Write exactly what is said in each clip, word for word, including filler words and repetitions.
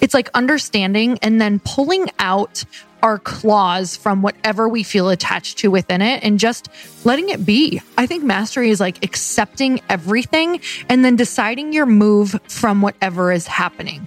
It's like understanding and then pulling out our claws from whatever we feel attached to within it and just letting it be. I think mastery is like accepting everything and then deciding your move from whatever is happening.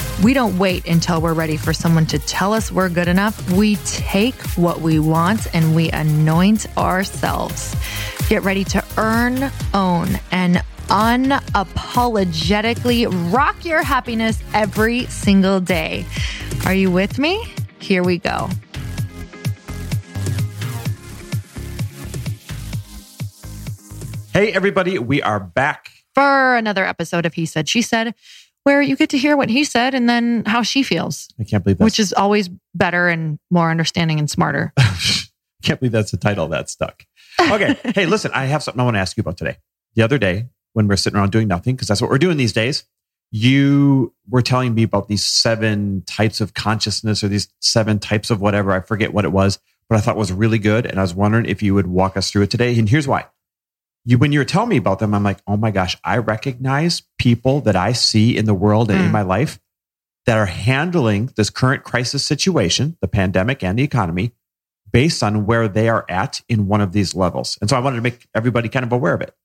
We don't wait until we're ready for someone to tell us we're good enough. We take what we want and we anoint ourselves. Get ready to earn, own, and unapologetically rock your happiness every single day. Are you with me? Here we go. Hey, everybody, we are back for another episode of He Said, She Said, where you get to hear what he said and then how she feels. I can't believe that. Which is always better and more understanding and smarter. Can't believe that's the title that stuck. Okay. Hey, listen, I have something I want to ask you about today. The other day, when we're sitting around doing nothing, because that's what we're doing these days, you were telling me about these seven types of consciousness or these seven types of whatever. I forget what it was, but I thought was really good. And I was wondering if you would walk us through it today. And here's why. You, when you were telling me about them, I'm like, oh my gosh, I recognize people that I see in the world and mm. in my life that are handling this current crisis situation, the pandemic and the economy, based on where they are at in one of these levels. And so I wanted to make everybody kind of aware of it.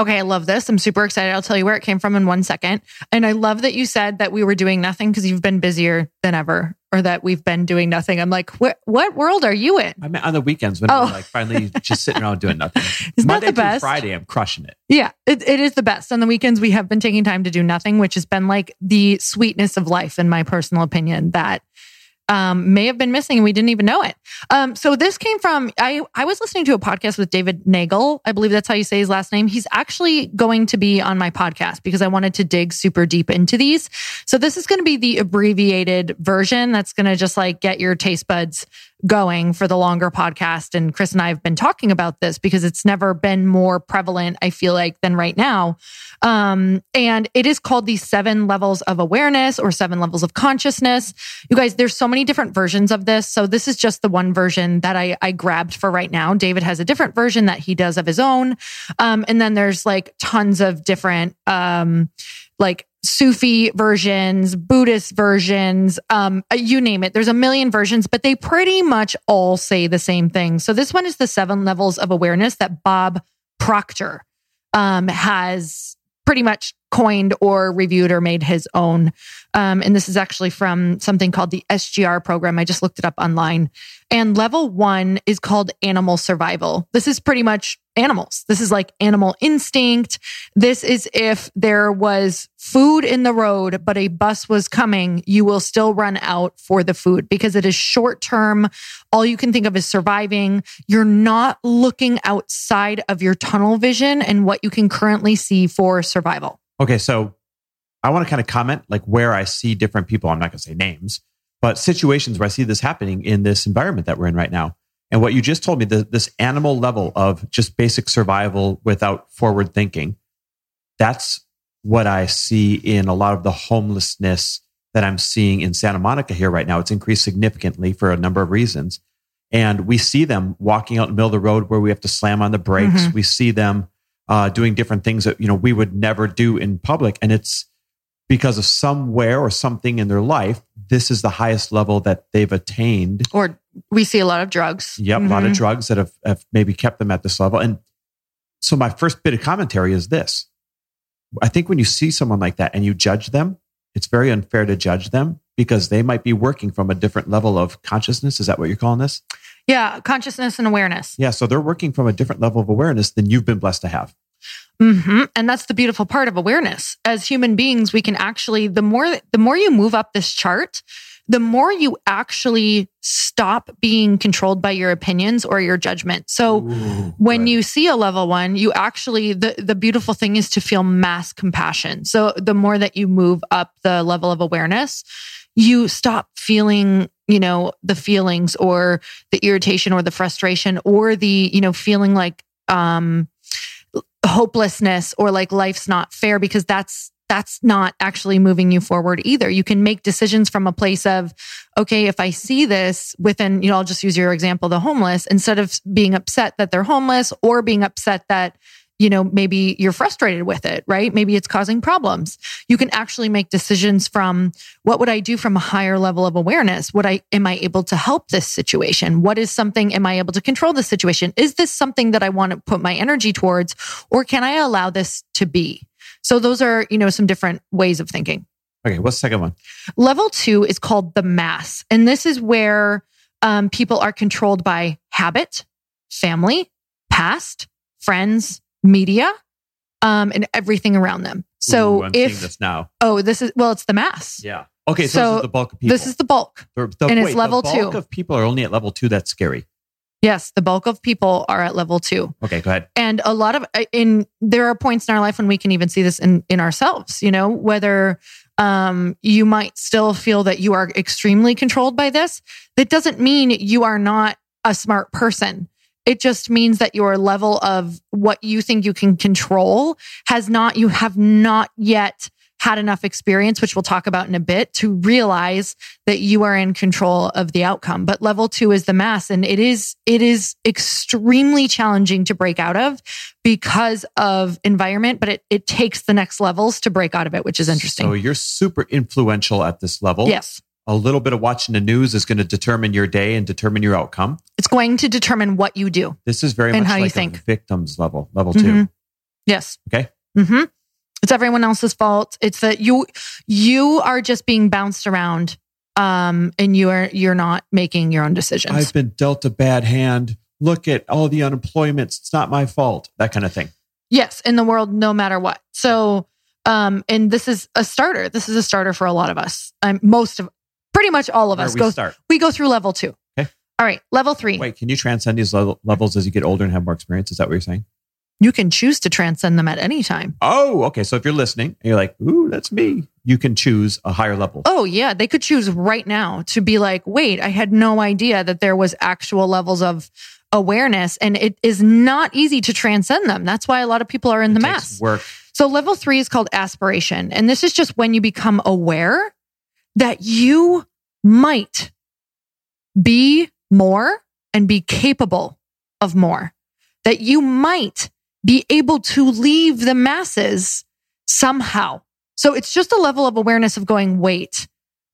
Okay, I love this. I'm super excited. I'll tell you where it came from in one second. And I love that you said that we were doing nothing because you've been busier than ever. or that we've been doing nothing. I'm like, what what world are you in? I mean, on the weekends when oh. we're like finally just sitting around doing nothing. It's Monday not the best. Friday, I'm crushing it. Yeah, it, it is the best. On the weekends, we have been taking time to do nothing, which has been like the sweetness of life, in my personal opinion, that um, may have been missing and we didn't even know it. Um, so this came from, I, I was listening to a podcast with David Nagel. I believe that's how you say his last name. He's actually going to be on my podcast because I wanted to dig super deep into these. So this is going to be the abbreviated version that's going to just like get your taste buds going for the longer podcast. And Chris and I have been talking about this because it's never been more prevalent, I feel like, than right now. Um, and it is called the seven levels of awareness or seven levels of consciousness. You guys, there's so many different versions of this. So this is just the one version that I, I grabbed for right now. David has a different version that he does of his own. Um, and then there's like tons of different, um, like Sufi versions, Buddhist versions, um, you name it. There's a million versions, but they pretty much all say the same thing. So this one is the seven levels of awareness that Bob Proctor um, has pretty much coined or reviewed or made his own. Um, and this is actually from something called the S G R program. I just looked it up online. And level one is called animal survival. This is pretty much animals. This is like animal instinct. This is if there was food in the road, but a bus was coming, you will still run out for the food because it is short term. All you can think of is surviving. You're not looking outside of your tunnel vision and what you can currently see for survival. Okay, so I want to kind of comment like where I see different people. I'm not going to say names, but situations where I see this happening in this environment that we're in right now. And what you just told me, the, this animal level of just basic survival without forward thinking, that's what I see in a lot of the homelessness that I'm seeing in Santa Monica here right now. It's increased significantly for a number of reasons. And we see them walking out in the middle of the road where we have to slam on the brakes. Mm-hmm. We see them Uh, doing different things that, you know, we would never do in public. And it's because of somewhere or something in their life, this is the highest level that they've attained. Or we see a lot of drugs. Yep, mm-hmm. a lot of drugs that have, have maybe kept them at this level. And so my first bit of commentary is this. I think when you see someone like that and you judge them, it's very unfair to judge them because they might be working from a different level of consciousness. Is that what you're calling this? Yeah, consciousness and awareness. Yeah, so they're working from a different level of awareness than you've been blessed to have. Mm-hmm. And that's the beautiful part of awareness. As human beings, we can actually, the more the more you move up this chart, the more you actually stop being controlled by your opinions or your judgment. So Ooh, when right. you see a level one, you actually, the, the beautiful thing is to feel mass compassion. So the more that you move up the level of awareness, you stop feeling, you know, the feelings or the irritation or the frustration or the, you know, feeling like um, hopelessness or like life's not fair, because that's that's not actually moving you forward either. You can make decisions from a place of, okay, if I see this within, you know, I'll just use your example, the homeless, instead of being upset that they're homeless or being upset that, you know, maybe you're frustrated with it, right? Maybe it's causing problems. You can actually make decisions from what would I do from a higher level of awareness? Would I, am I able to help this situation? What is something, am I able to control this situation? Is this something that I want to put my energy towards, or can I allow this to be? So those are, you know, some different ways of thinking. Okay. What's the second one? Level two is called the mass. And this is where um, people are controlled by habit, family, past, friends, media, um, and everything around them. So Ooh, I'm if seeing this now, oh, this is well, it's the mass. Yeah. Okay. So, so this is the bulk of people. This is the bulk, the, the, and wait, it's level two. The bulk two. Of people are only at level two. That's scary. Yes, the bulk of people are at level two. Okay, go ahead. And a lot of in there are points in our life when we can even see this in in ourselves. You know, whether um, you might still feel that you are extremely controlled by this, that doesn't mean you are not a smart person. It just means that your level of what you think you can control has not, you have not yet had enough experience, which we'll talk about in a bit, to realize that you are in control of the outcome. But level two is the mass, and it is, it is extremely challenging to break out of because of environment, but it, it takes the next levels to break out of it, which is interesting. So you're super influential at this level. Yes. A little bit of watching the news is going to determine your day and determine your outcome. It's going to determine what you do. This is very much how like you think. A victim's level, level mm-hmm. two. Yes. Okay. Mm-hmm. It's everyone else's fault. It's that you you are just being bounced around um, and you are, you're not making your own decisions. I've been dealt a bad hand. Look at all the unemployment. It's not my fault. That kind of thing. Yes. In the world, no matter what. So, um, and this is a starter. This is a starter for a lot of us. Um, most of, pretty much all of us go, we go through level two. Okay. All right. Level three. Wait, can you transcend these level, levels as you get older and have more experience? Is that what you're saying? You can choose to transcend them at any time. Oh, okay. So if you're listening and you're like, ooh, that's me, you can choose a higher level. Oh, yeah. They could choose right now to be like, wait, I had no idea that there was actual levels of awareness, and it is not easy to transcend them. That's why a lot of people are in it the mess. Work. So level three is called aspiration. And this is just when you become aware that you might be more and be capable of more, that you might be able to leave the masses somehow. So it's just a level of awareness of going, wait,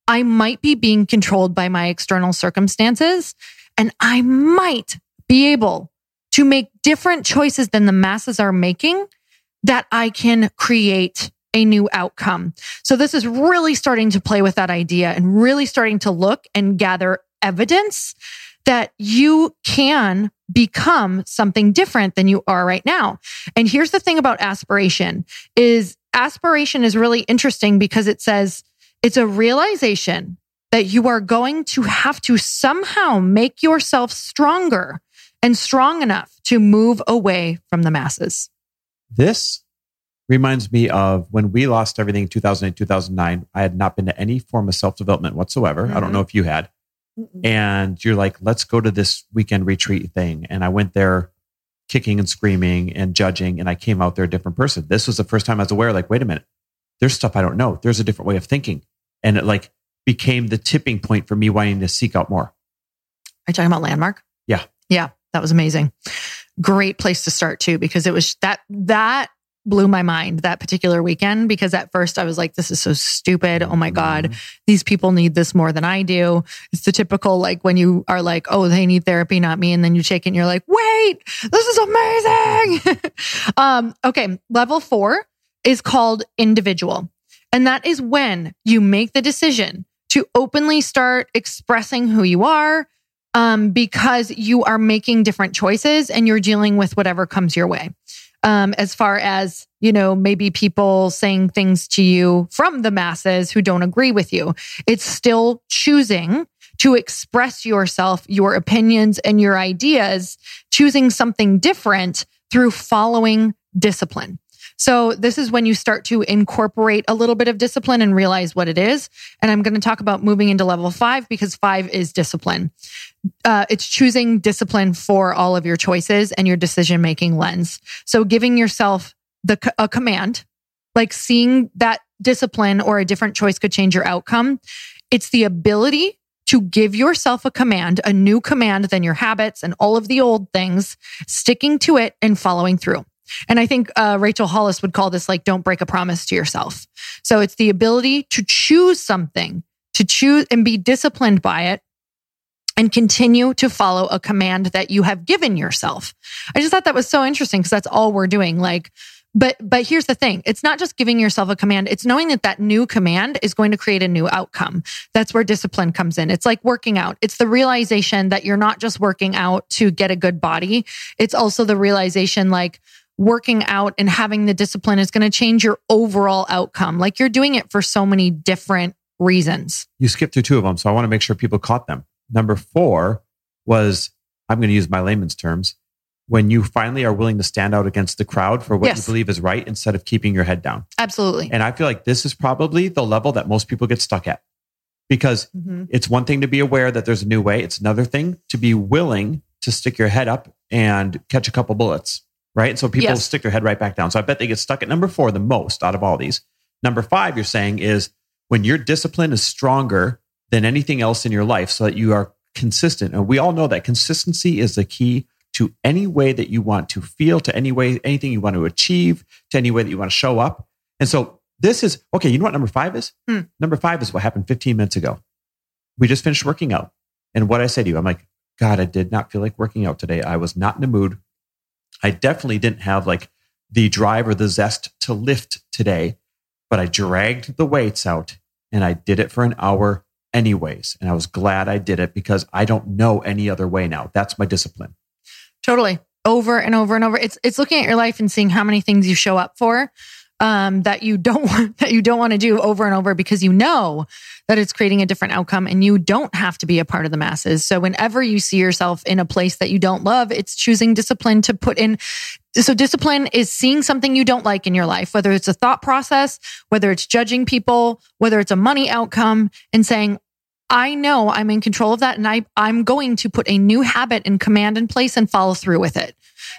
I might be being controlled by my external circumstances, and I might be able to make different choices than the masses are making, that I can create a new outcome. So this is really starting to play with that idea and really starting to look and gather evidence that you can become something different than you are right now. And here's the thing about aspiration is aspiration is really interesting because it says it's a realization that you are going to have to somehow make yourself stronger and strong enough to move away from the masses. This reminds me of when we lost everything in two thousand eight, two thousand nine. I had not been to any form of self-development whatsoever. Mm-hmm. I don't know if you had. And you're like, let's go to this weekend retreat thing. And I went there kicking and screaming and judging. And I came out there a different person. This was the first time I was aware, like, wait a minute, there's stuff I don't know. There's a different way of thinking. And it like became the tipping point for me wanting to seek out more. Are you talking about Landmark? Yeah. Yeah. That was amazing. Great place to start too, because it was that, that blew my mind that particular weekend, because at first I was like, this is so stupid. Oh my God. These people need this more than I do. It's the typical, like when you are like, oh, they need therapy, not me. And then you take it and you're like, wait, this is amazing. um, okay. Level four is called individual. And that is when you make the decision to openly start expressing who you are, um, because you are making different choices and you're dealing with whatever comes your way. Um, as far as, you know, maybe people saying things to you from the masses who don't agree with you, it's still choosing to express yourself, your opinions and your ideas, choosing something different through following discipline. So this is when you start to incorporate a little bit of discipline and realize what it is. And I'm going to talk about moving into level five, because five is discipline. Uh, it's choosing discipline for all of your choices and your decision-making lens. So giving yourself the a command, like seeing that discipline or a different choice could change your outcome. It's the ability to give yourself a command, a new command than your habits and all of the old things, sticking to it and following through. And I think uh, Rachel Hollis would call this like, don't break a promise to yourself. So it's the ability to choose something, to choose and be disciplined by it, and continue to follow a command that you have given yourself. I just thought that was so interesting, because that's all we're doing. Like, but but here's the thing. It's not just giving yourself a command. It's knowing that that new command is going to create a new outcome. That's where discipline comes in. It's like working out. It's the realization that you're not just working out to get a good body. It's also the realization, like, working out and having the discipline is going to change your overall outcome. Like, you're doing it for so many different reasons. You skipped through two of them, so I want to make sure people caught them. Number four was, I'm going to use my layman's terms, when you finally are willing to stand out against the crowd for what yes. you believe is right, instead of keeping your head down. Absolutely. And I feel like this is probably the level that most people get stuck at, because mm-hmm. it's one thing to be aware that there's a new way. It's another thing to be willing to stick your head up and catch a couple bullets, right? So people yes. stick their head right back down. So I bet they get stuck at number four the most out of all these. Number five, you're saying, is when your discipline is stronger than anything else in your life, so that you are consistent. And we all know that consistency is the key to any way that you want to feel, to any way, anything you want to achieve, to any way that you want to show up. And so this is, okay, you know what number five is? Hmm. Number five is what happened fifteen minutes ago. We just finished working out. And what I say to you, I'm like, God, I did not feel like working out today. I was not in the mood. I definitely didn't have like the drive or the zest to lift today, but I dragged the weights out and I did it for an hour anyways. And I was glad I did it because I don't know any other way now. That's my discipline. Totally. Over and over and over. It's it's looking at your life and seeing how many things you show up for um, that you don't want, that you don't want to do over and over because you know that it's creating a different outcome and you don't have to be a part of the masses. So whenever you see yourself in a place that you don't love, it's choosing discipline to put in. So discipline is seeing something you don't like in your life, whether it's a thought process, whether it's judging people, whether it's a money outcome, and saying, I know I'm in control of that and I, I'm going to put a new habit and command in place and follow through with it.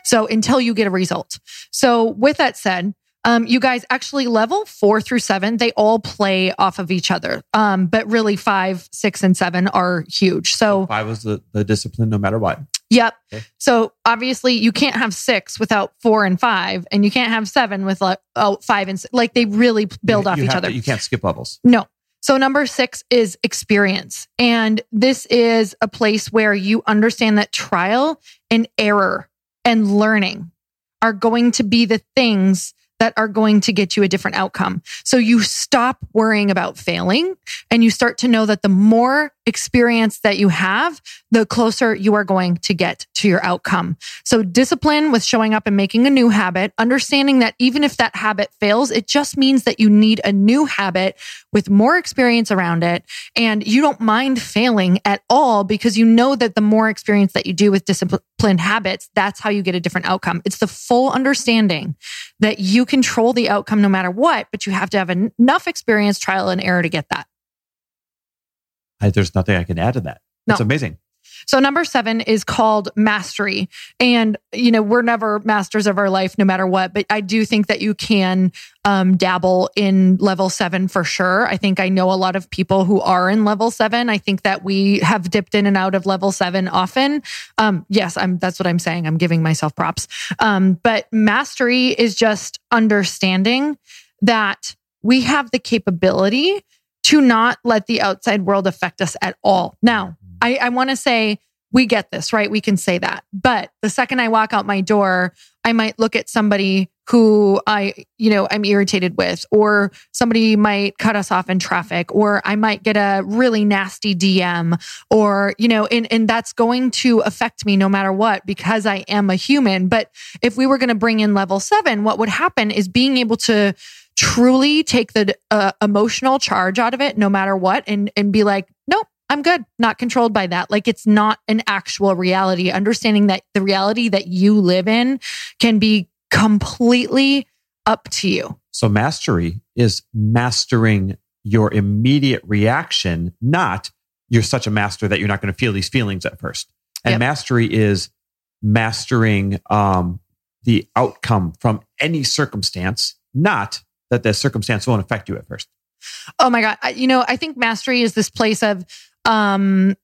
So until you get a result. So with that said, Um, you guys, actually level four through seven, they all play off of each other. Um, but really five, six, and seven are huge. So five was the, the discipline no matter what. Yep. Okay. So obviously you can't have six without four and five, and you can't have seven without oh, five and six. Like they really build you, off you each other. To, you can't skip levels. No. So number six is experience. And this is a place where you understand that trial and error and learning are going to be the things that are going to get you a different outcome. So you stop worrying about failing and you start to know that the more experience that you have, the closer you are going to get to your outcome. So discipline with showing up and making a new habit, understanding that even if that habit fails, it just means that you need a new habit with more experience around it. And you don't mind failing at all because you know that the more experience that you do with disciplined habits, that's how you get a different outcome. It's the full understanding that you control the outcome no matter what, but you have to have enough experience, trial and error to get that. I, there's nothing I can add to that. That's no. Amazing. So number seven is called mastery. And, you know, we're never masters of our life no matter what, but I do think that you can um, dabble in level seven for sure. I think I know a lot of people who are in level seven. I think that we have dipped in and out of level seven often. Um, yes, I'm. That's what I'm saying. I'm giving myself props. Um, but mastery is just understanding that we have the capability to not let the outside world affect us at all. Now, I, I want to say we get this, right? We can say that. But the second I walk out my door, I might look at somebody who I, you know, I'm irritated with, or somebody might cut us off in traffic, or I might get a really nasty D M, or, you know, and, and that's going to affect me no matter what, because I am a human. But if we were going to bring in level seven, what would happen is being able to truly take the uh, emotional charge out of it no matter what, and and be like, nope, I'm good. Not controlled by that. Like it's not an actual reality. Understanding that the reality that you live in can be completely up to you. So mastery is mastering your immediate reaction, not you're such a master that you're not going to feel these feelings at first. And yep. Mastery is mastering um, the outcome from any circumstance, not that the circumstance won't affect you at first. Oh my God. You know, I think mastery is this place of, um,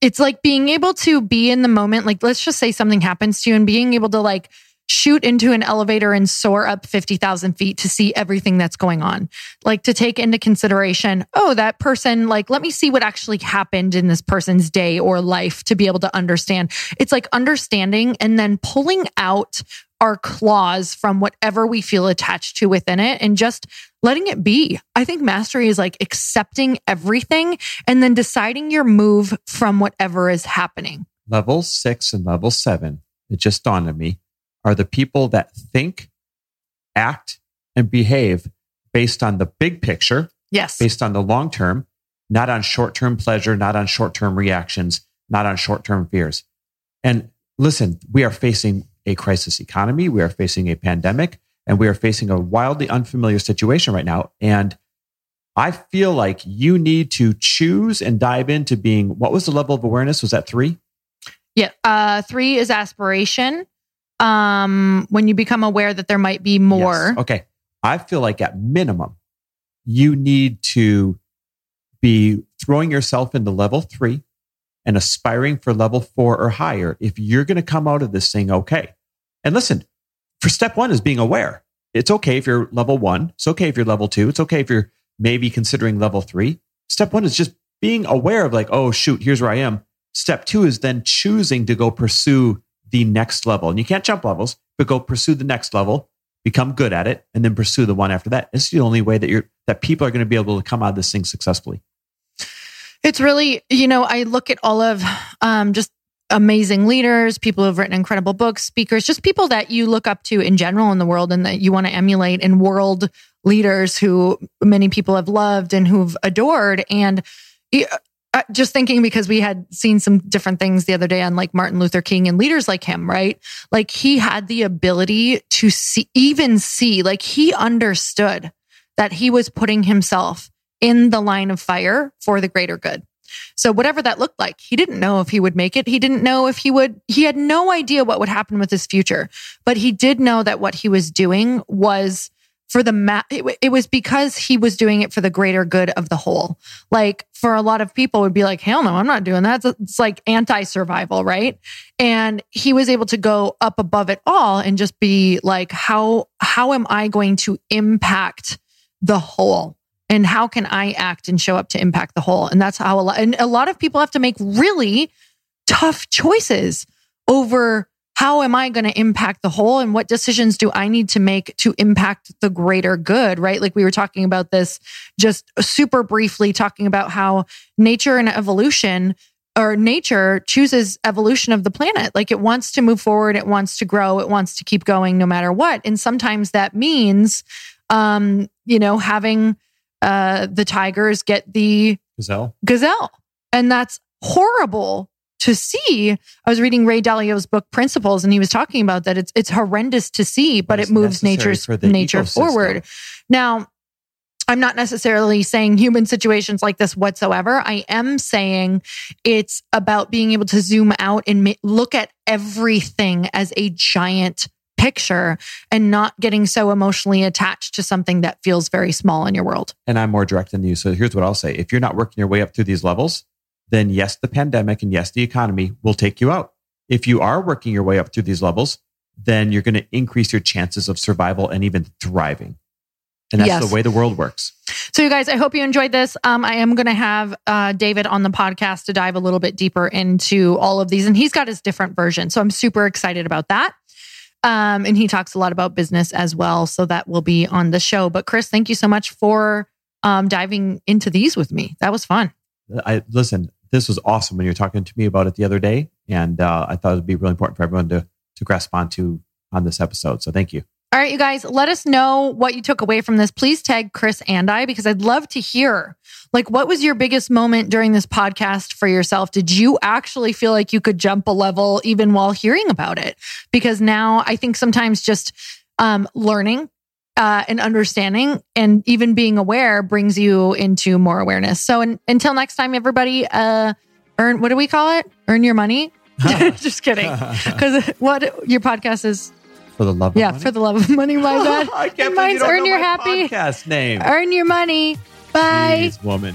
it's like being able to be in the moment. Like, let's just say something happens to you and being able to like shoot into an elevator and soar up fifty thousand feet to see everything that's going on. Like to take into consideration, oh, that person, like, let me see what actually happened in this person's day or life to be able to understand. It's like understanding and then pulling out our claws from whatever we feel attached to within it and just letting it be. I think mastery is like accepting everything and then deciding your move from whatever is happening. Level six and level seven, it just dawned on me, are the people that think, act, and behave based on the big picture. Yes. Based on the long term, not on short-term pleasure, not on short-term reactions, not on short-term fears. And listen, we are facing a crisis economy. We are facing a pandemic, and we are facing a wildly unfamiliar situation right now. And I feel like you need to choose and dive into being, what was the level of awareness? Was that three? Yeah. Uh, three is aspiration. Um, when you become aware that there might be more. Yes. Okay. I feel like at minimum, you need to be throwing yourself into level three and aspiring for level four or higher if you're going to come out of this thing okay. And listen, for step one is being aware. It's okay if you're level one. It's okay if you're level two. It's okay if you're maybe considering level three. Step one is just being aware of like, oh shoot, here's where I am. Step two is then choosing to go pursue the next level. And you can't jump levels, but go pursue the next level, become good at it, and then pursue the one after that. It's the only way that you're that people are going to be able to come out of this thing successfully. It's really, you know, I look at all of um, just amazing leaders, people who've written incredible books, speakers, just people that you look up to in general in the world and that you want to emulate, and world leaders who many people have loved and who've adored. And just thinking, because we had seen some different things the other day on like Martin Luther King and leaders like him, right? Like he had the ability to see, even see, like he understood that he was putting himself in the line of fire for the greater good. So whatever that looked like, he didn't know if he would make it. He didn't know if he would, he had no idea what would happen with his future, but he did know that what he was doing was for the, ma- it, it was because he was doing it for the greater good of the whole. Like for a lot of people would be like, hell no, I'm not doing that. It's like anti-survival, right? And he was able to go up above it all and just be like, how, how am I going to impact the whole? And how can I act and show up to impact the whole? And that's how a lot, and a lot of people have to make really tough choices over how am I going to impact the whole and what decisions do I need to make to impact the greater good, right? Like we were talking about this just super briefly, talking about how nature and evolution, or nature chooses evolution of the planet. Like it wants to move forward, it wants to grow, it wants to keep going no matter what. And sometimes that means, um, you know, having... Uh, the tigers get the gazelle. Gazelle. And that's horrible to see. I was reading Ray Dalio's book Principles, and he was talking about that. It's it's horrendous to see, but it moves nature's nature forward. Now, I'm not necessarily saying human situations like this whatsoever. I am saying it's about being able to zoom out and ma- look at everything as a giant picture and not getting so emotionally attached to something that feels very small in your world. And I'm more direct than you. So here's what I'll say. If you're not working your way up through these levels, then yes, the pandemic and yes, the economy will take you out. If you are working your way up through these levels, then you're going to increase your chances of survival and even thriving. And that's yes. the way the world works. So you guys, I hope you enjoyed this. Um, I am going to have uh, David on the podcast to dive a little bit deeper into all of these. And he's got his different version. So I'm super excited about that. Um, and he talks a lot about business as well. So that will be on the show. But Chris, thank you so much for um, diving into these with me. That was fun. I listen, this was awesome when you were talking to me about it the other day. And uh, I thought it would be really important for everyone to, to grasp onto on this episode. So thank you. All right, you guys, let us know what you took away from this. Please tag Chris and I, because I'd love to hear, like, what was your biggest moment during this podcast for yourself? Did you actually feel like you could jump a level even while hearing about it? Because now I think sometimes just um, learning uh, and understanding and even being aware brings you into more awareness. So in, until next time, everybody, uh, earn, what do we call it? Earn your money. Just kidding. Because what your podcast is... For the love of yeah, money. Yeah, for the love of money, my bad. I can't believe you don't know my podcast name. Earn your money. Bye. Jeez, woman.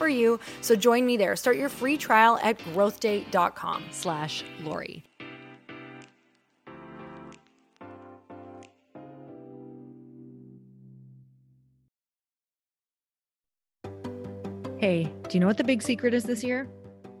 you. So join me there. Start your free trial at growthday.com slash Lori. Hey, do you know what the big secret is this year?